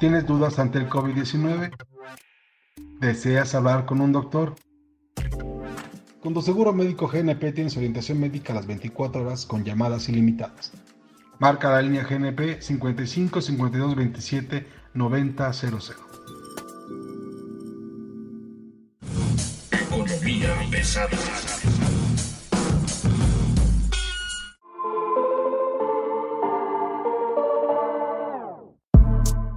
¿Tienes dudas ante el COVID-19? ¿Deseas hablar con un doctor? Con tu seguro médico GNP tienes orientación médica a las 24 horas con llamadas ilimitadas. Marca la línea GNP 55 52 27 90 00. Economía Pesada.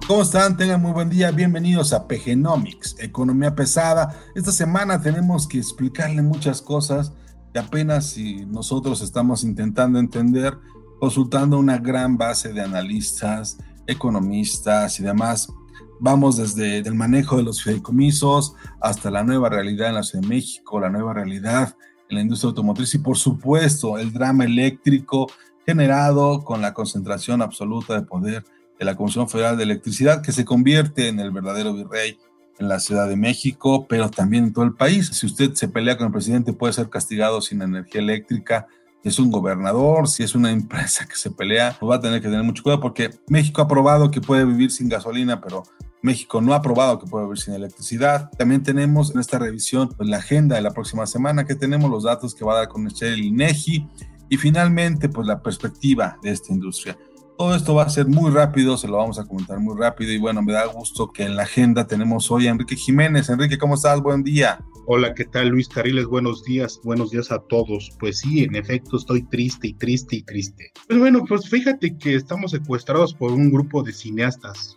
¿Cómo están? Tengan muy buen día. Bienvenidos a PGenomics, Economía Pesada. Esta semana tenemos que explicarle muchas cosas que apenas si nosotros estamos intentando entender, consultando una gran base de analistas, economistas y demás. Vamos desde el manejo de los fideicomisos hasta la nueva realidad en la Ciudad de México, la nueva realidad en la industria automotriz y, por supuesto, el drama eléctrico generado con la concentración absoluta de poder de la Comisión Federal de Electricidad, que se convierte en el verdadero virrey en la Ciudad de México, pero también en todo el país. Si usted se pelea con el presidente, puede ser castigado sin energía eléctrica. Si es un gobernador, si es una empresa que se pelea, pues va a tener que tener mucho cuidado, porque México ha probado que puede vivir sin gasolina, pero México no ha probado que puede vivir sin electricidad. También tenemos en esta revisión, pues, la agenda de la próxima semana, que tenemos los datos que va a dar a conocer el INEGI y finalmente, pues, la perspectiva de esta industria. Todo esto va a ser muy rápido, se lo vamos a comentar muy rápido y bueno, me da gusto que en la agenda tenemos hoy a Enrique Jiménez. Enrique, ¿cómo estás? Buen día. Hola, ¿qué tal, Luis Carriles? Buenos días a todos. Pues sí, en efecto, estoy triste. Pues bueno, pues fíjate que estamos secuestrados por un grupo de cineastas.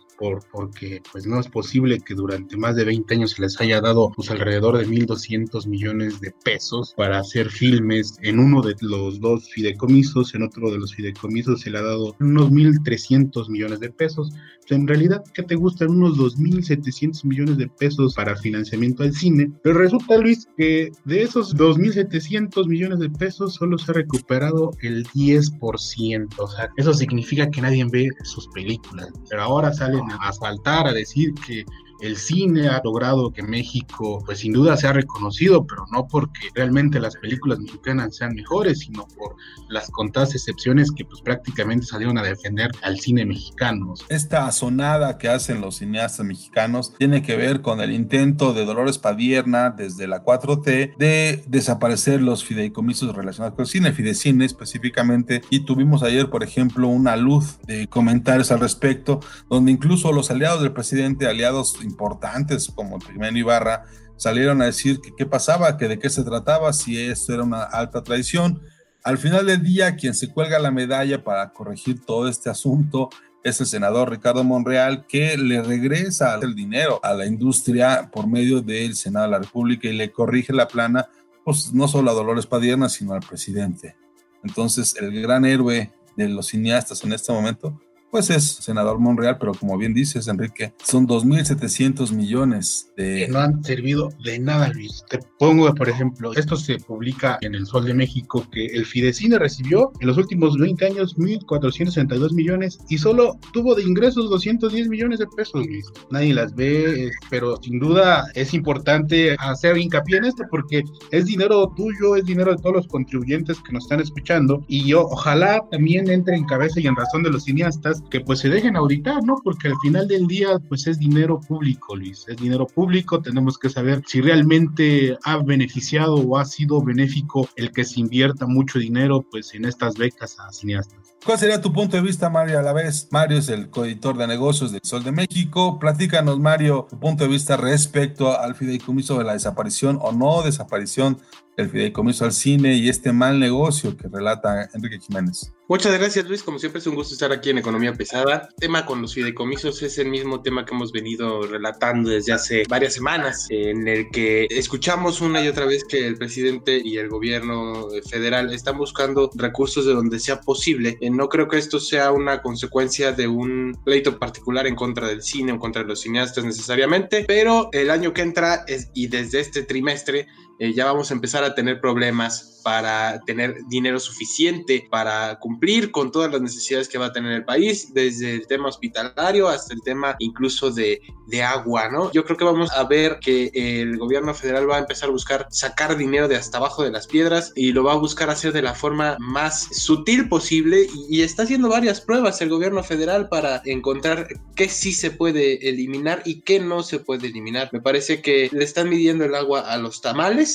Porque pues no es posible que durante más de 20 años se les haya dado pues alrededor de 1.200 millones de pesos para hacer filmes en uno de los dos fideicomisos, en otro de los fideicomisos se le ha dado unos 1.300 millones de pesos. Pues, en realidad, ¿qué te gustan? Unos 2.700 millones de pesos para financiamiento al cine. Pero resulta, Luis, que de esos 2.700 millones de pesos solo se ha recuperado el 10%. O sea, eso significa que nadie ve sus películas. Pero ahora salen a saltar, a decir que el cine ha logrado que México, pues sin duda, sea reconocido, pero no porque realmente las películas mexicanas sean mejores, sino por las contadas excepciones que pues prácticamente salieron a defender al cine mexicano. Esta sonada que hacen los cineastas mexicanos tiene que ver con el intento de Dolores Padierna desde la 4T de desaparecer los fideicomisos relacionados con el cine, Fidecine específicamente, y tuvimos ayer, por ejemplo, una luz de comentarios al respecto, donde incluso los aliados del presidente, aliados importantes como Primero Ibarra, salieron a decir que qué pasaba, que de qué se trataba, si esto era una alta traición. Al final del día, quien se cuelga la medalla para corregir todo este asunto es el senador Ricardo Monreal, que le regresa el dinero a la industria por medio del Senado de la República y le corrige la plana, pues no solo a Dolores Padierna, sino al presidente. Entonces, el gran héroe de los cineastas en este momento pues es senador Monreal, pero como bien dices, Enrique, son 2.700 millones de... que no han servido de nada, Luis. Te pongo, por ejemplo, esto se publica en el Sol de México, que el Fidecine recibió en los últimos 20 años 1.462 millones y solo tuvo de ingresos 210 millones de pesos, Luis. Nadie las ve, pero sin duda es importante hacer hincapié en esto, porque es dinero tuyo, es dinero de todos los contribuyentes que nos están escuchando, y yo ojalá también entre en cabeza y en razón de los cineastas que pues se dejen auditar, ¿no? Porque al final del día pues es dinero público, Luis, es dinero público, tenemos que saber si realmente ha beneficiado o ha sido benéfico el que se invierta mucho dinero pues en estas becas a cineastas. ¿Cuál sería tu punto de vista, Mario, a la vez? Mario es el coeditor de negocios del Sol de México. Platícanos, Mario, tu punto de vista respecto al fideicomiso de la desaparición o no desaparición del fideicomiso al cine y este mal negocio que relata Enrique Jiménez. Muchas gracias, Luis, como siempre es un gusto estar aquí en Economía Pesada. El tema con los fideicomisos es el mismo tema que hemos venido relatando desde hace varias semanas, en el que escuchamos una y otra vez que el presidente y el gobierno federal están buscando recursos de donde sea posible, en No creo que esto sea una consecuencia de un pleito particular en contra del cine o en contra de los cineastas necesariamente, pero el año que entra y desde este trimestre ya vamos a empezar a tener problemas para tener dinero suficiente para cumplir con todas las necesidades que va a tener el país, desde el tema hospitalario hasta el tema incluso de agua, ¿no? Yo creo que vamos a ver que el gobierno federal va a empezar a buscar sacar dinero de hasta abajo de las piedras y lo va a buscar hacer de la forma más sutil posible y está haciendo varias pruebas el gobierno federal para encontrar qué sí se puede eliminar y qué no se puede eliminar. Me parece que le están midiendo el agua a los tamales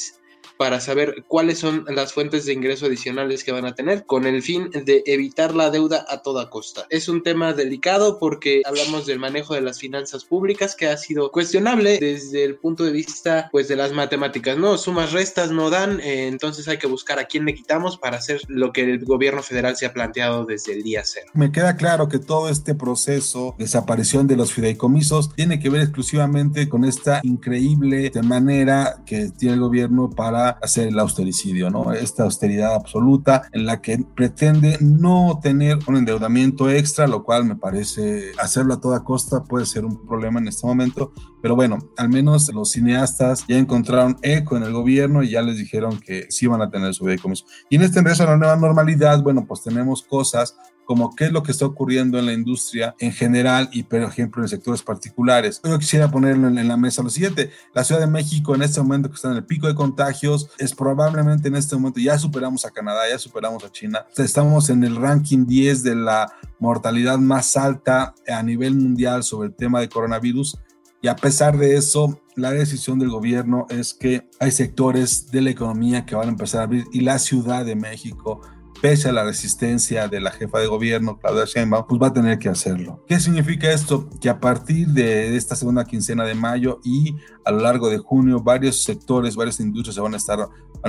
para saber cuáles son las fuentes de ingreso adicionales que van a tener con el fin de evitar la deuda a toda costa. Es un tema delicado porque hablamos del manejo de las finanzas públicas que ha sido cuestionable desde el punto de vista pues de las matemáticas, ¿no? Sumas, restas no dan, entonces hay que buscar a quién le quitamos para hacer lo que el gobierno federal se ha planteado desde el día cero. Me queda claro que todo este proceso de desaparición de los fideicomisos tiene que ver exclusivamente con esta increíble manera que tiene el gobierno para hacer el austericidio, ¿no? Esta austeridad absoluta en la que pretende no tener un endeudamiento extra, lo cual me parece hacerlo a toda costa puede ser un problema en este momento, pero bueno, al menos los cineastas ya encontraron eco en el gobierno y ya les dijeron que sí van a tener su fideicomiso. Y en este ingreso a la nueva normalidad, bueno, pues tenemos cosas como qué es lo que está ocurriendo en la industria en general y, por ejemplo, en sectores particulares. Yo quisiera ponerlo en la mesa lo siguiente. La Ciudad de México en este momento que está en el pico de contagios es probablemente en este momento ya superamos a Canadá, ya superamos a China. Estamos en el ranking 10 de la mortalidad más alta a nivel mundial sobre el tema de coronavirus y a pesar de eso, la decisión del gobierno es que hay sectores de la economía que van a empezar a abrir y la Ciudad de México, pese a la resistencia de la jefa de gobierno, Claudia Sheinbaum, pues va a tener que hacerlo. ¿Qué significa esto? Que a partir de esta segunda quincena de mayo y a lo largo de junio, varios sectores, varias industrias se van a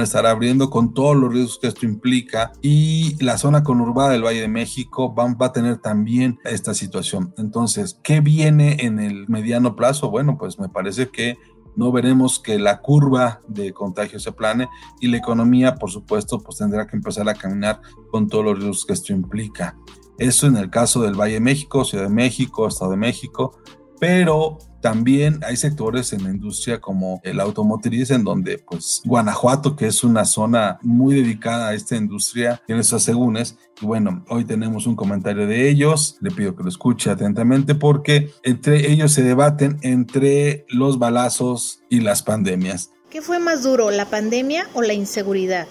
estar abriendo con todos los riesgos que esto implica y la zona conurbada del Valle de México va a tener también esta situación. Entonces, ¿qué viene en el mediano plazo? Bueno, pues me parece que no veremos que la curva de contagio se aplane y la economía, por supuesto, pues tendrá que empezar a caminar con todos los riesgos que esto implica. Eso en el caso del Valle de México, Ciudad de México, Estado de México, pero también hay sectores en la industria como el automotriz, en donde pues Guanajuato, que es una zona muy dedicada a esta industria, tiene sus asegúnes. Y bueno, hoy tenemos un comentario de ellos. Le pido que lo escuche atentamente porque entre ellos se debaten entre los balazos y las pandemias. ¿Qué fue más duro, la pandemia o la inseguridad?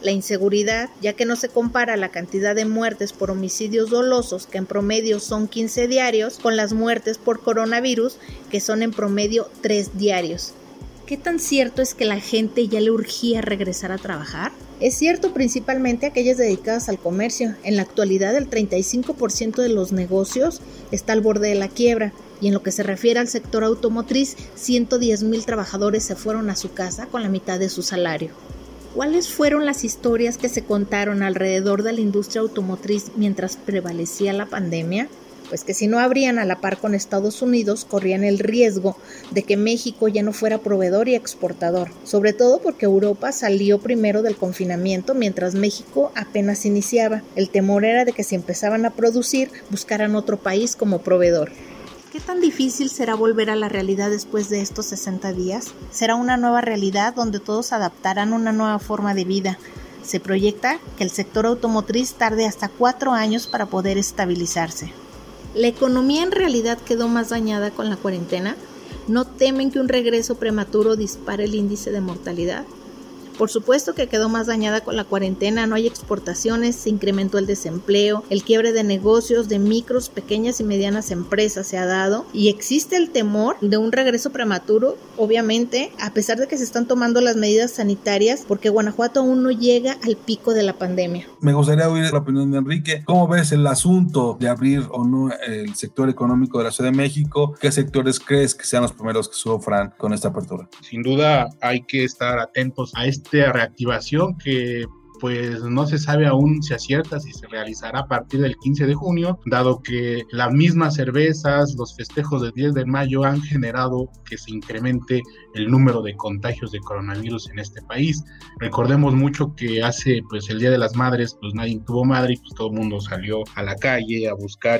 La inseguridad, ya que no se compara la cantidad de muertes por homicidios dolosos, que en promedio son 15 diarios, con las muertes por coronavirus, que son en promedio 3 diarios. ¿Qué tan cierto es que la gente ya le urgía regresar a trabajar? Es cierto principalmente aquellas dedicadas al comercio. En la actualidad, el 35% de los negocios está al borde de la quiebra. Y en lo que se refiere al sector automotriz, 110,000 trabajadores se fueron a su casa con la mitad de su salario. ¿Cuáles fueron las historias que se contaron alrededor de la industria automotriz mientras prevalecía la pandemia? Pues que si no abrían a la par con Estados Unidos, corrían el riesgo de que México ya no fuera proveedor y exportador, sobre todo porque Europa salió primero del confinamiento mientras México apenas iniciaba. El temor era de que si empezaban a producir, buscaran otro país como proveedor. ¿Qué tan difícil será volver a la realidad después de estos 60 días? Será una nueva realidad donde todos adaptarán una nueva forma de vida. Se proyecta que el sector automotriz tarde hasta 4 años para poder estabilizarse. ¿La economía en realidad quedó más dañada con la cuarentena? ¿No temen que un regreso prematuro dispare el índice de mortalidad? Por supuesto que quedó más dañada con la cuarentena, no hay exportaciones, se incrementó el desempleo, el quiebre de negocios de micros, pequeñas y medianas empresas se ha dado y existe el temor de un regreso prematuro, obviamente, a pesar de que se están tomando las medidas sanitarias porque Guanajuato aún no llega al pico de la pandemia. Me gustaría oír la opinión de Enrique. ¿Cómo ves el asunto de abrir o no el sector económico de la Ciudad de México? ¿Qué sectores crees que sean los primeros que sufran con esta apertura? Sin duda hay que estar atentos a esta reactivación que pues no se sabe aún si acierta si se realizará a partir del 15 de junio, dado que las mismas cervezas, los festejos del 10 de mayo han generado que se incremente el número de contagios de coronavirus en este país. Recordemos mucho que hace pues el Día de las Madres, pues nadie tuvo madre y pues todo el mundo salió a la calle a buscar,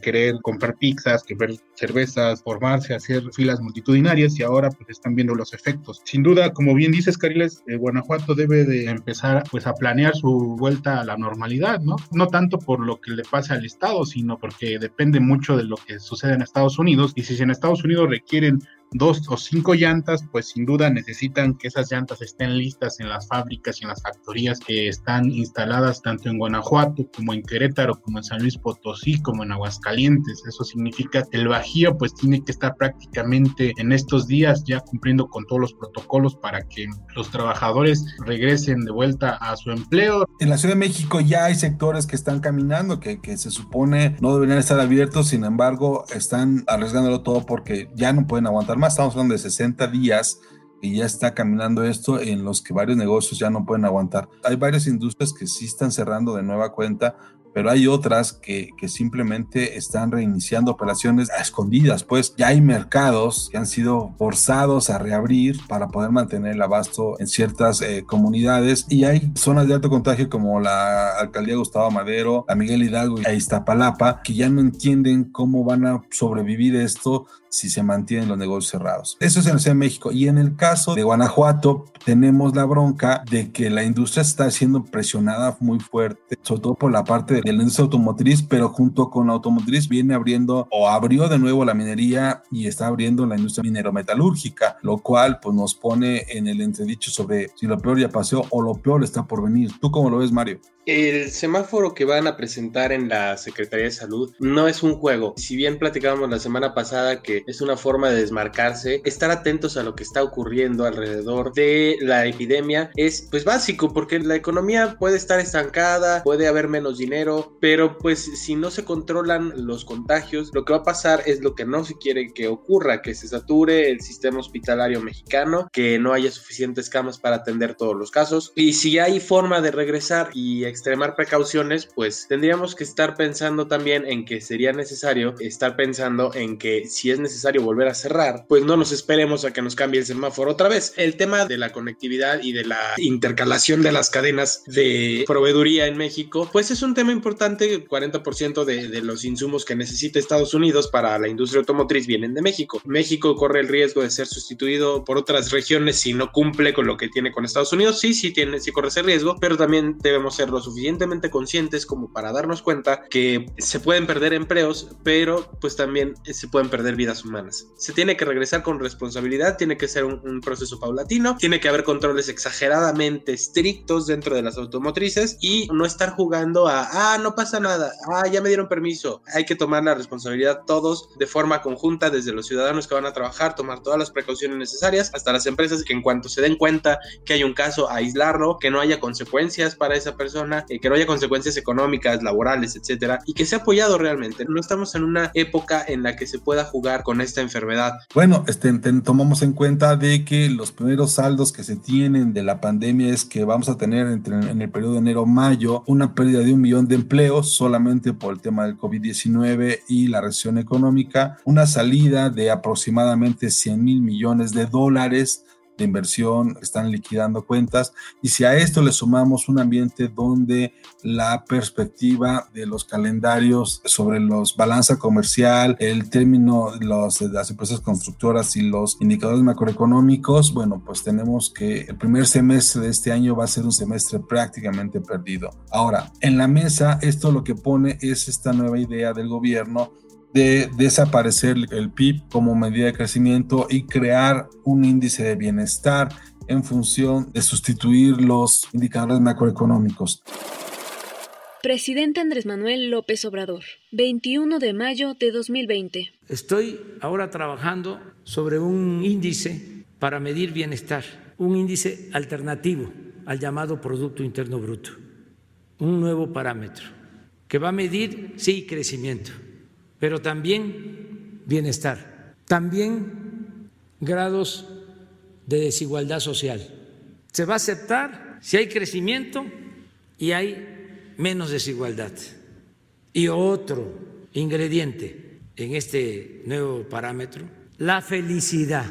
querer comprar pizzas, querer cervezas, formarse, hacer filas multitudinarias, y ahora pues están viendo los efectos. Sin duda, como bien dices, Carriles, Guanajuato debe de empezar pues a planear su vuelta a la normalidad, ¿no? No tanto por lo que le pase al Estado, sino porque depende mucho de lo que sucede en Estados Unidos, y si en Estados Unidos requieren 2 o 5 llantas, pues sin duda necesitan que esas llantas estén listas en las fábricas y en las factorías que están instaladas tanto en Guanajuato como en Querétaro, como en San Luis Potosí, como en Aguascalientes. Eso significa que el Bajío pues tiene que estar prácticamente en estos días ya cumpliendo con todos los protocolos para que los trabajadores regresen de vuelta a su empleo. En la Ciudad de México ya hay sectores que están caminando, que se supone no deberían estar abiertos, sin embargo están arriesgándolo todo porque ya no pueden aguantar más. Estamos hablando de 60 días y ya está caminando esto, en los que varios negocios ya no pueden aguantar. Hay varias industrias que sí están cerrando de nueva cuenta, pero hay otras que simplemente están reiniciando operaciones a escondidas, pues ya hay mercados que han sido forzados a reabrir para poder mantener el abasto en ciertas comunidades, y hay zonas de alto contagio como la Alcaldía Gustavo Madero, la Miguel Hidalgo y Iztapalapa, que ya no entienden cómo van a sobrevivir esto si se mantienen los negocios cerrados. Eso es en la Ciudad de México, y en el caso de Guanajuato tenemos la bronca de que la industria está siendo presionada muy fuerte, sobre todo por la parte de la industria automotriz, pero junto con la automotriz viene abriendo o abrió de nuevo la minería y está abriendo la industria minero-metalúrgica, lo cual pues nos pone en el entredicho sobre si lo peor ya pasó o lo peor está por venir. ¿Tú cómo lo ves, Mario? El semáforo que van a presentar en la Secretaría de Salud no es un juego. Si bien platicábamos la semana pasada que es una forma de desmarcarse, estar atentos a lo que está ocurriendo alrededor de la epidemia es pues básico, porque la economía puede estar estancada, puede haber menos dinero, pero pues si no se controlan los contagios, lo que va a pasar es lo que no se quiere que ocurra, que se sature el sistema hospitalario mexicano, que no haya suficientes camas para atender todos los casos. Y si hay forma de regresar y extremar precauciones, pues tendríamos que estar pensando también en que sería necesario estar pensando en que si es necesario volver a cerrar, pues no nos esperemos a que nos cambie el semáforo otra vez. El tema de la conectividad y de la intercalación de las cadenas de proveeduría en México, pues es un tema importante. 40% de los insumos que necesita Estados Unidos para la industria automotriz vienen de México. México corre el riesgo de ser sustituido por otras regiones si no cumple con lo que tiene con Estados Unidos. Sí corre ese riesgo, pero también debemos ser los suficientemente conscientes como para darnos cuenta que se pueden perder empleos, pero pues también se pueden perder vidas humanas. Se tiene que regresar con responsabilidad, tiene que ser un proceso paulatino, tiene que haber controles exageradamente estrictos dentro de las automotrices y no estar jugando a no pasa nada, ya me dieron permiso. Hay que tomar la responsabilidad todos de forma conjunta, desde los ciudadanos que van a trabajar, tomar todas las precauciones necesarias, hasta las empresas, que en cuanto se den cuenta que hay un caso, aislarlo, que no haya consecuencias para esa persona, que no haya consecuencias económicas, laborales, etcétera, y que sea apoyado realmente. No estamos en una época en la que se pueda jugar con esta enfermedad. Bueno, tomamos en cuenta de que los primeros saldos que se tienen de la pandemia es que vamos a tener en el periodo de enero-mayo una pérdida de 1 millón de empleos solamente por el tema del COVID-19 y la recesión económica, una salida de aproximadamente 100,000 millones de dólares de inversión, están liquidando cuentas, y si a esto le sumamos un ambiente donde la perspectiva de los calendarios sobre los balanza comercial, el término de las empresas constructoras y los indicadores macroeconómicos, bueno, pues tenemos que el primer semestre de este año va a ser un semestre prácticamente perdido. Ahora, en la mesa, esto lo que pone es esta nueva idea del gobierno de desaparecer el PIB como medida de crecimiento y crear un índice de bienestar en función de sustituir los indicadores macroeconómicos. Presidente Andrés Manuel López Obrador, 21 de mayo de 2020. Estoy ahora trabajando sobre un índice para medir bienestar, un índice alternativo al llamado Producto Interno Bruto, un nuevo parámetro que va a medir, sí, crecimiento, pero también bienestar, también grados de desigualdad social. Se va a aceptar si hay crecimiento y hay menos desigualdad. Y otro ingrediente en este nuevo parámetro, la felicidad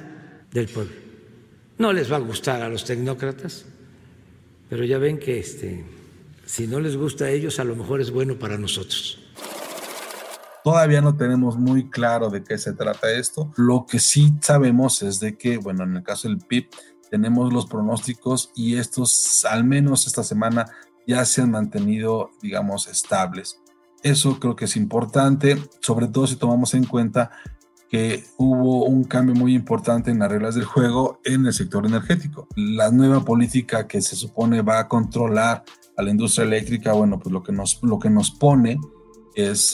del pueblo. No les va a gustar a los tecnócratas, pero ya ven que si no les gusta a ellos, a lo mejor es bueno para nosotros. Todavía no tenemos muy claro de qué se trata esto. Lo que sí sabemos es de que, bueno, en el caso del PIB, tenemos los pronósticos y estos, al menos esta semana, ya se han mantenido, digamos, estables. Eso creo que es importante, sobre todo si tomamos en cuenta que hubo un cambio muy importante en las reglas del juego en el sector energético. La nueva política que se supone va a controlar a la industria eléctrica, bueno, pues lo que nos pone es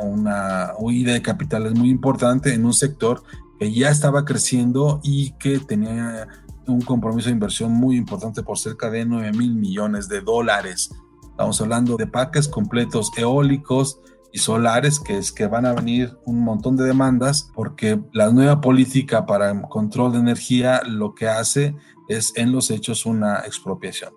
una huida de capitales muy importante en un sector que ya estaba creciendo y que tenía un compromiso de inversión muy importante por cerca de $9,000 millones. Estamos hablando de paquetes completos eólicos y solares, que van a venir un montón de demandas, porque la nueva política para el control de energía lo que hace es, en los hechos, una expropiación.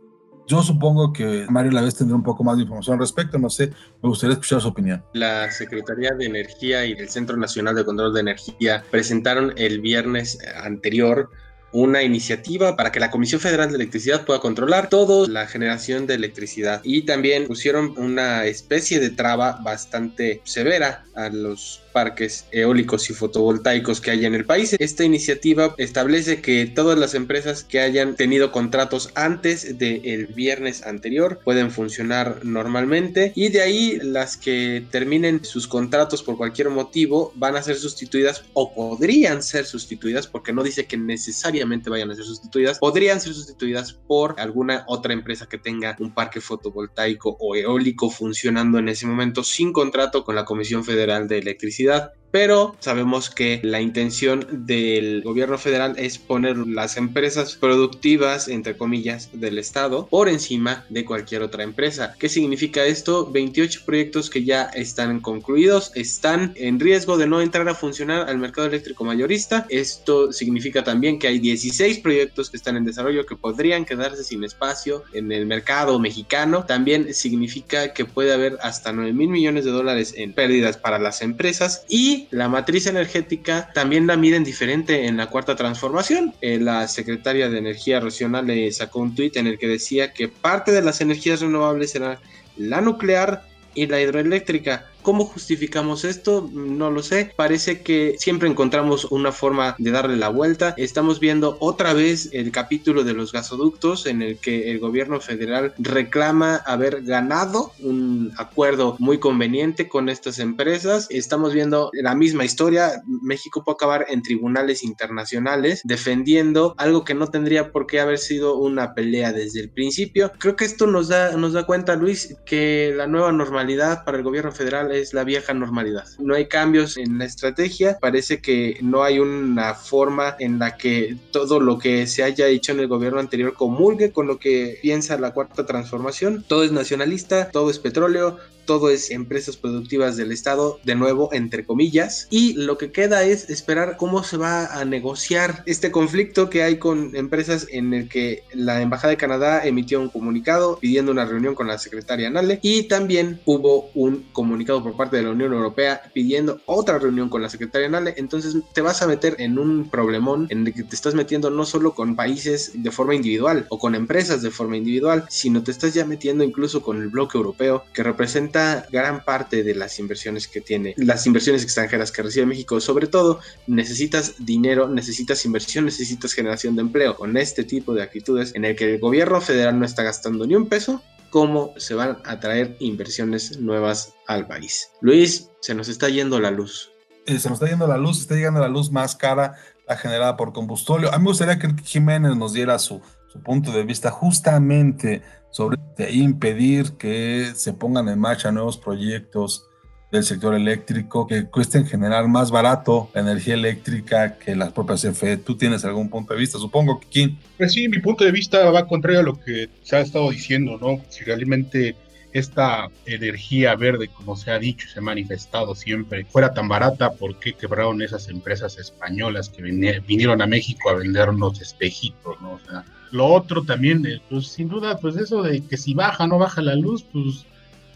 Yo supongo que Mario Lavés tendrá un poco más de información al respecto, no sé, me gustaría escuchar su opinión. La Secretaría de Energía y el Centro Nacional de Control de Energía presentaron el viernes anterior una iniciativa para que la Comisión Federal de Electricidad pueda controlar toda la generación de electricidad, y también pusieron una especie de traba bastante severa a los parques eólicos y fotovoltaicos que hay en el país. Esta iniciativa establece que todas las empresas que hayan tenido contratos antes del viernes anterior pueden funcionar normalmente, y de ahí las que terminen sus contratos por cualquier motivo van a ser sustituidas, o podrían ser sustituidas, porque no dice que necesariamente vayan a ser sustituidas, podrían ser sustituidas por alguna otra empresa que tenga un parque fotovoltaico o eólico funcionando en ese momento sin contrato con la Comisión Federal de Electricidad. Pero sabemos que la intención del gobierno federal es poner las empresas productivas, entre comillas, del estado por encima de cualquier otra empresa. ¿Qué significa esto? 28 proyectos que ya están concluidos están en riesgo de no entrar a funcionar al mercado eléctrico mayorista. Esto significa también que hay 16 proyectos que están en desarrollo que podrían quedarse sin espacio en el mercado mexicano. También significa que puede haber hasta $9,000 millones en pérdidas para las empresas, y la matriz energética también la miden diferente en la cuarta transformación. La secretaria de Energía Rocío le sacó un tuit en el que decía que parte de las energías renovables será la nuclear y la hidroeléctrica. ¿Cómo justificamos esto? No lo sé. Parece que siempre encontramos una forma de darle la vuelta. Estamos viendo otra vez el capítulo de los gasoductos, en el que el gobierno federal reclama haber ganado un acuerdo muy conveniente con estas empresas. Estamos viendo la misma historia. México puede acabar en tribunales internacionales defendiendo algo que no tendría por qué haber sido una pelea desde el principio. Creo que esto nos da cuenta, Luis, que la nueva normalidad para el gobierno federal es la vieja normalidad. No hay cambios en la estrategia, parece que no hay una forma en la que todo lo que se haya hecho en el gobierno anterior comulgue con lo que piensa la cuarta transformación. Todo es nacionalista, todo es petróleo, todo es empresas productivas del estado, de nuevo entre comillas, y lo que queda es esperar cómo se va a negociar este conflicto que hay con empresas, en el que la Embajada de Canadá emitió un comunicado pidiendo una reunión con la secretaria Nale, y también hubo un comunicado por parte de la Unión Europea pidiendo otra reunión con la secretaria Nale. Entonces te vas a meter en un problemón en el que te estás metiendo no solo con países de forma individual o con empresas de forma individual, sino te estás ya metiendo incluso con el bloque europeo, que representa gran parte de las inversiones que tiene, las inversiones extranjeras que recibe México. Sobre todo, necesitas dinero, necesitas inversión, necesitas generación de empleo. Con este tipo de actitudes en el que el gobierno federal no está gastando ni un peso, ¿cómo se van a traer inversiones nuevas al país? Luis, se nos está yendo la luz. Se nos está yendo la luz, está llegando la luz más cara, la generada por combustorio. A mí me gustaría que Jiménez nos diera su punto de vista justamente sobre impedir que se pongan en marcha nuevos proyectos del sector eléctrico que cuesten generar más barato la energía eléctrica que las propias CFE. ¿Tú tienes algún punto de vista? Supongo que Pues sí, mi punto de vista va contrario a lo que se ha estado diciendo, ¿no? Si realmente esta energía verde, como se ha dicho y se ha manifestado siempre, fuera tan barata, ¿por qué quebraron esas empresas españolas que vinieron a México a vendernos espejitos, ¿no? O sea, lo otro también, pues sin duda, pues eso de que si baja, no baja la luz, pues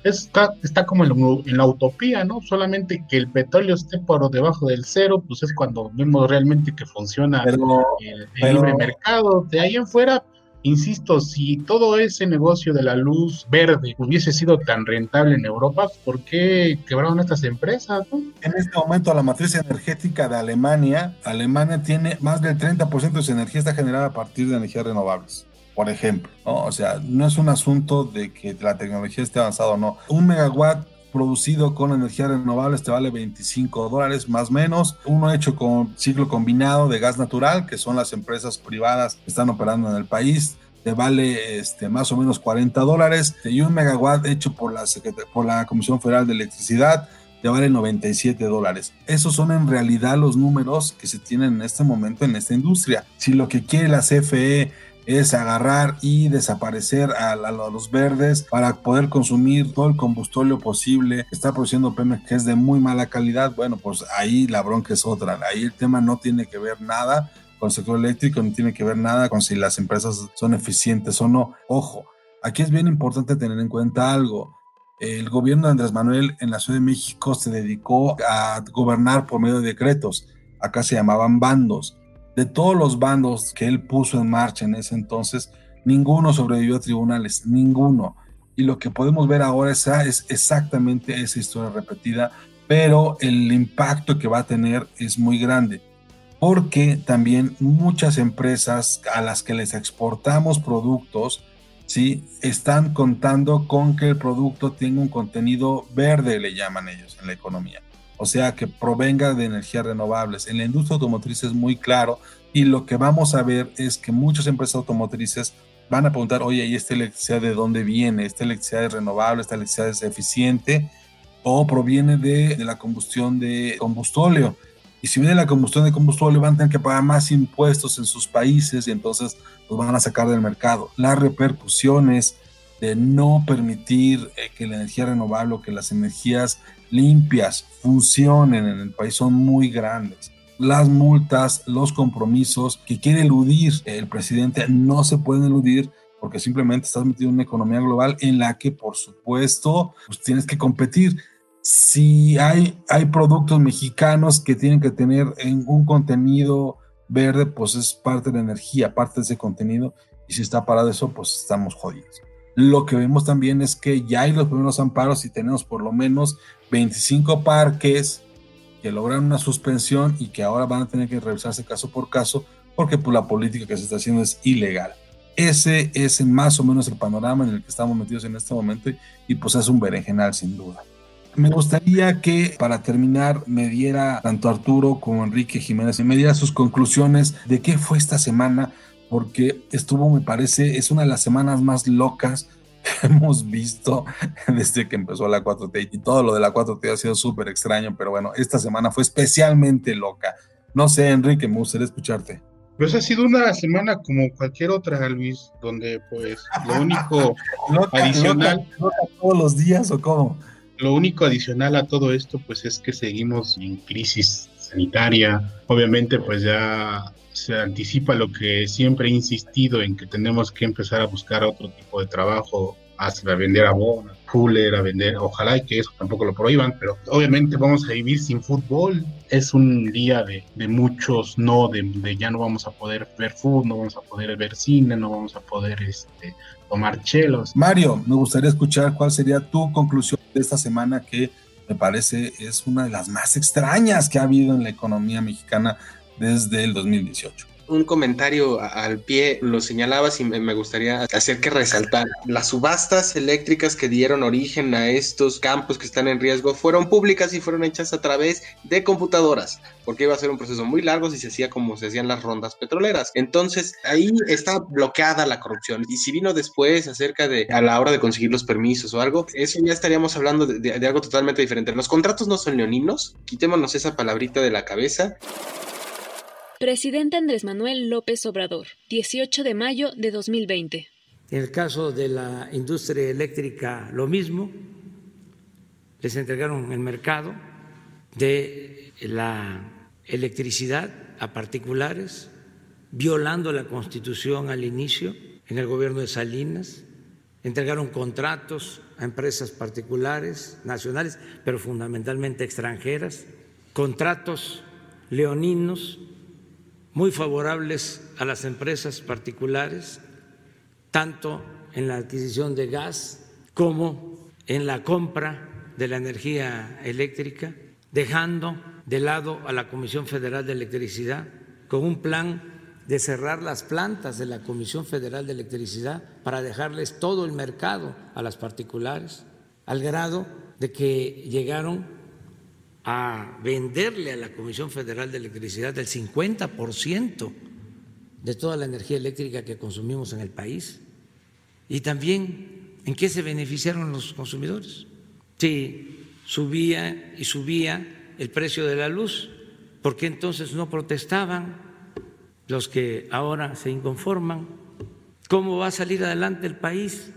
está como en la utopía, ¿no? Solamente que el petróleo esté por debajo del cero, pues es cuando vemos realmente que funciona el libre mercado. De ahí en fuera, insisto, si todo ese negocio de la luz verde hubiese sido tan rentable en Europa, ¿por qué quebraron estas empresas, no? En este momento la matriz energética de Alemania tiene más del 30% de su energía está generada a partir de energías renovables, por ejemplo, ¿no? O sea, no es un asunto de que la tecnología esté avanzada o no. 1 megawatt producido con energías renovables te vale $25 más o menos. Uno hecho con ciclo combinado de gas natural, que son las empresas privadas que están operando en el país, te vale más o menos $40. Y 1 megawatt hecho por la Comisión Federal de Electricidad te vale $97. Esos son en realidad los números que se tienen en este momento en esta industria. Si lo que quiere la CFE es agarrar y desaparecer a los verdes para poder consumir todo el combustóleo posible que está produciendo Pemex, que es de muy mala calidad, bueno, pues ahí la bronca es otra. Ahí el tema no tiene que ver nada con el sector eléctrico, no tiene que ver nada con si las empresas son eficientes o no. Ojo, aquí es bien importante tener en cuenta algo. El gobierno de Andrés Manuel en la Ciudad de México se dedicó a gobernar por medio de decretos. Acá se llamaban bandos. De todos los bandos que él puso en marcha en ese entonces, ninguno sobrevivió a tribunales, ninguno. Y lo que podemos ver ahora es exactamente esa historia repetida, pero el impacto que va a tener es muy grande, porque también muchas empresas a las que les exportamos productos, ¿sí?, están contando con que el producto tenga un contenido verde, le llaman ellos en la economía. O sea, que provenga de energías renovables. En la industria automotriz es muy claro, y lo que vamos a ver es que muchas empresas automotrices van a preguntar, oye, ¿y esta electricidad de dónde viene? ¿Esta electricidad es renovable? ¿Esta electricidad es eficiente? ¿O proviene de la combustión de combustóleo? Y si viene la combustión de combustóleo, van a tener que pagar más impuestos en sus países y entonces los van a sacar del mercado. Las repercusiones de no permitir que la energía renovable o que las energías limpias funcionen en el país son muy grandes. Las multas, los compromisos que quiere eludir el presidente no se pueden eludir, porque simplemente estás metido en una economía global en la que, por supuesto, pues tienes que competir. Si hay productos mexicanos que tienen que tener un contenido verde, pues es parte de la energía, parte de ese contenido, y si está parado eso, pues estamos jodidos. Lo que vemos también es que ya hay los primeros amparos y tenemos por lo menos 25 parques que lograron una suspensión y que ahora van a tener que revisarse caso por caso, porque pues la política que se está haciendo es ilegal. Ese es más o menos el panorama en el que estamos metidos en este momento, y pues es un berenjenal sin duda. Me gustaría que, para terminar, me diera tanto Arturo como Enrique Jiménez, me diera sus conclusiones de qué fue esta semana, porque me parece, es una de las semanas más locas que hemos visto desde que empezó la 4T, y todo lo de la 4T ha sido súper extraño, pero bueno, esta semana fue especialmente loca. No sé, Enrique, me gustaría escucharte. Pues ha sido una semana como cualquier otra, Luis, donde pues lo único adicional... ¿Loca todos los días o cómo? Lo único adicional a todo esto pues es que seguimos en crisis sanitaria. Obviamente pues ya se anticipa lo que siempre he insistido en que tenemos que empezar a buscar otro tipo de trabajo, hasta vender abono, cooler, a vender, ojalá y que eso tampoco lo prohíban, pero obviamente vamos a vivir sin fútbol. Es un día de muchos no, de ya no vamos a poder ver fútbol, no vamos a poder ver cine, no vamos a poder tomar chelos. Mario, me gustaría escuchar cuál sería tu conclusión de esta semana, que me parece es una de las más extrañas que ha habido en la economía mexicana desde el 2018. Un comentario al pie, lo señalabas y me gustaría hacer que resaltar. Las subastas eléctricas que dieron origen a estos campos que están en riesgo fueron públicas y fueron hechas a través de computadoras, porque iba a ser un proceso muy largo si se hacía como se hacían las rondas petroleras. Entonces, ahí está bloqueada la corrupción. Y si vino después acerca de a la hora de conseguir los permisos o algo, eso ya estaríamos hablando de algo totalmente diferente. Los contratos no son leoninos, quitémonos esa palabrita de la cabeza. Presidente Andrés Manuel López Obrador, 18 de mayo de 2020. En el caso de la industria eléctrica, lo mismo, les entregaron el mercado de la electricidad a particulares, violando la Constitución al inicio, en el gobierno de Salinas. Entregaron contratos a empresas particulares, nacionales, pero fundamentalmente extranjeras, contratos leoninos muy favorables a las empresas particulares, tanto en la adquisición de gas como en la compra de la energía eléctrica, dejando de lado a la Comisión Federal de Electricidad, con un plan de cerrar las plantas de la Comisión Federal de Electricidad para dejarles todo el mercado a las particulares, al grado de que llegaron a venderle a la Comisión Federal de Electricidad el 50% de toda la energía eléctrica que consumimos en el país. Y también, ¿en qué se beneficiaron los consumidores? Si subía y subía el precio de la luz, ¿por qué entonces no protestaban los que ahora se inconforman? ¿Cómo va a salir adelante el país?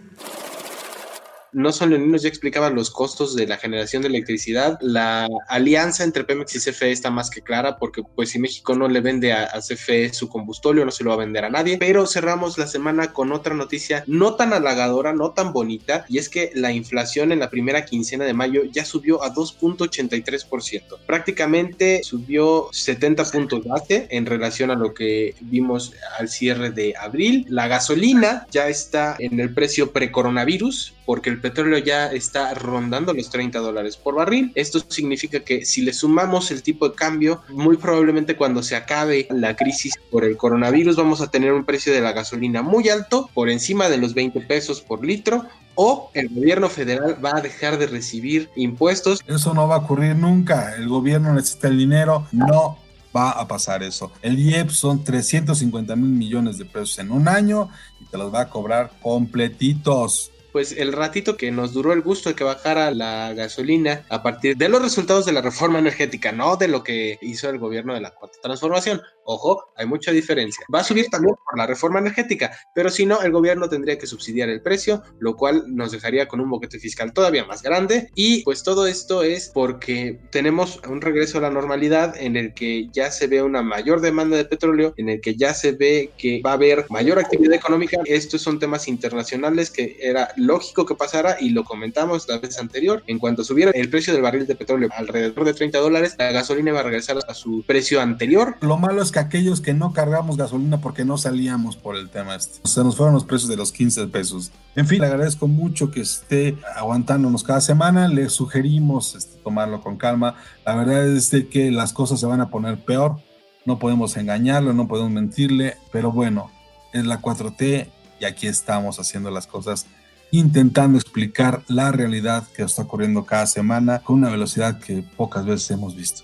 No solo en unos ya explicaban los costos de la generación de electricidad, la alianza entre Pemex y CFE está más que clara, porque pues si México no le vende a CFE su combustóleo, no se lo va a vender a nadie. Pero cerramos la semana con otra noticia no tan halagadora, no tan bonita, y es que la inflación en la primera quincena de mayo ya subió a 2.83%. Prácticamente subió 70 puntos base en relación a lo que vimos al cierre de abril. La gasolina ya está en el precio pre-coronavirus, porque el petróleo ya está rondando los $30 por barril. Esto significa que si le sumamos el tipo de cambio, muy probablemente cuando se acabe la crisis por el coronavirus vamos a tener un precio de la gasolina muy alto, por encima de los $20 por litro, o el gobierno federal va a dejar de recibir impuestos. Eso no va a ocurrir nunca. El gobierno necesita el dinero, no va a pasar eso. El IEP son 350 mil millones de pesos en un año y te los va a cobrar completitos. Pues el ratito que nos duró el gusto de que bajara la gasolina a partir de los resultados de la reforma energética, no de lo que hizo el gobierno de la Cuarta Transformación. Ojo, hay mucha diferencia. Va a subir también por la reforma energética, pero si no, el gobierno tendría que subsidiar el precio, lo cual nos dejaría con un boquete fiscal todavía más grande. Y pues todo esto es porque tenemos un regreso a la normalidad en el que ya se ve una mayor demanda de petróleo, en el que ya se ve que va a haber mayor actividad económica. Estos son temas internacionales que era lógico que pasara, y lo comentamos la vez anterior. En cuanto subiera el precio del barril de petróleo alrededor de $30, la gasolina va a regresar a su precio anterior. Lo malo es que aquellos que no cargamos gasolina porque no salíamos por el tema este, se nos fueron los precios de los $15. En fin, le agradezco mucho que esté aguantándonos cada semana. Le sugerimos tomarlo con calma. La verdad es que las cosas se van a poner peor. No podemos engañarlo, no podemos mentirle, pero bueno, es la 4T y aquí estamos haciendo las cosas, intentando explicar la realidad que está ocurriendo cada semana con una velocidad que pocas veces hemos visto.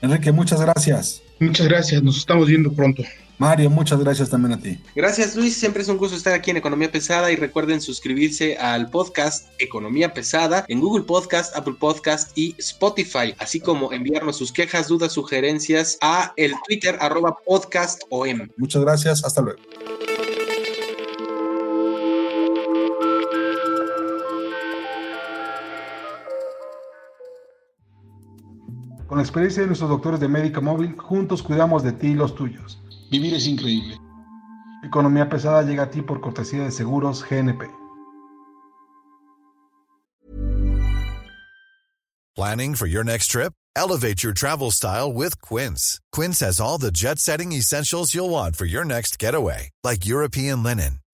Enrique, muchas gracias. Muchas gracias, nos estamos viendo pronto. Mario, muchas gracias también a ti. Gracias, Luis, siempre es un gusto estar aquí en Economía Pesada, y recuerden suscribirse al podcast Economía Pesada en Google Podcast, Apple Podcast y Spotify, así como enviarnos sus quejas, dudas, sugerencias a el Twitter @podcastom. Muchas gracias, hasta luego. Con la experiencia de nuestros doctores de Medica Móvil, juntos cuidamos de ti y los tuyos. Vivir es increíble. Economía Pesada llega a ti por cortesía de Seguros GNP. Planning for your next trip? Elevate your travel style with Quince. Quince has all the jet-setting essentials you'll want for your next getaway, like European linen,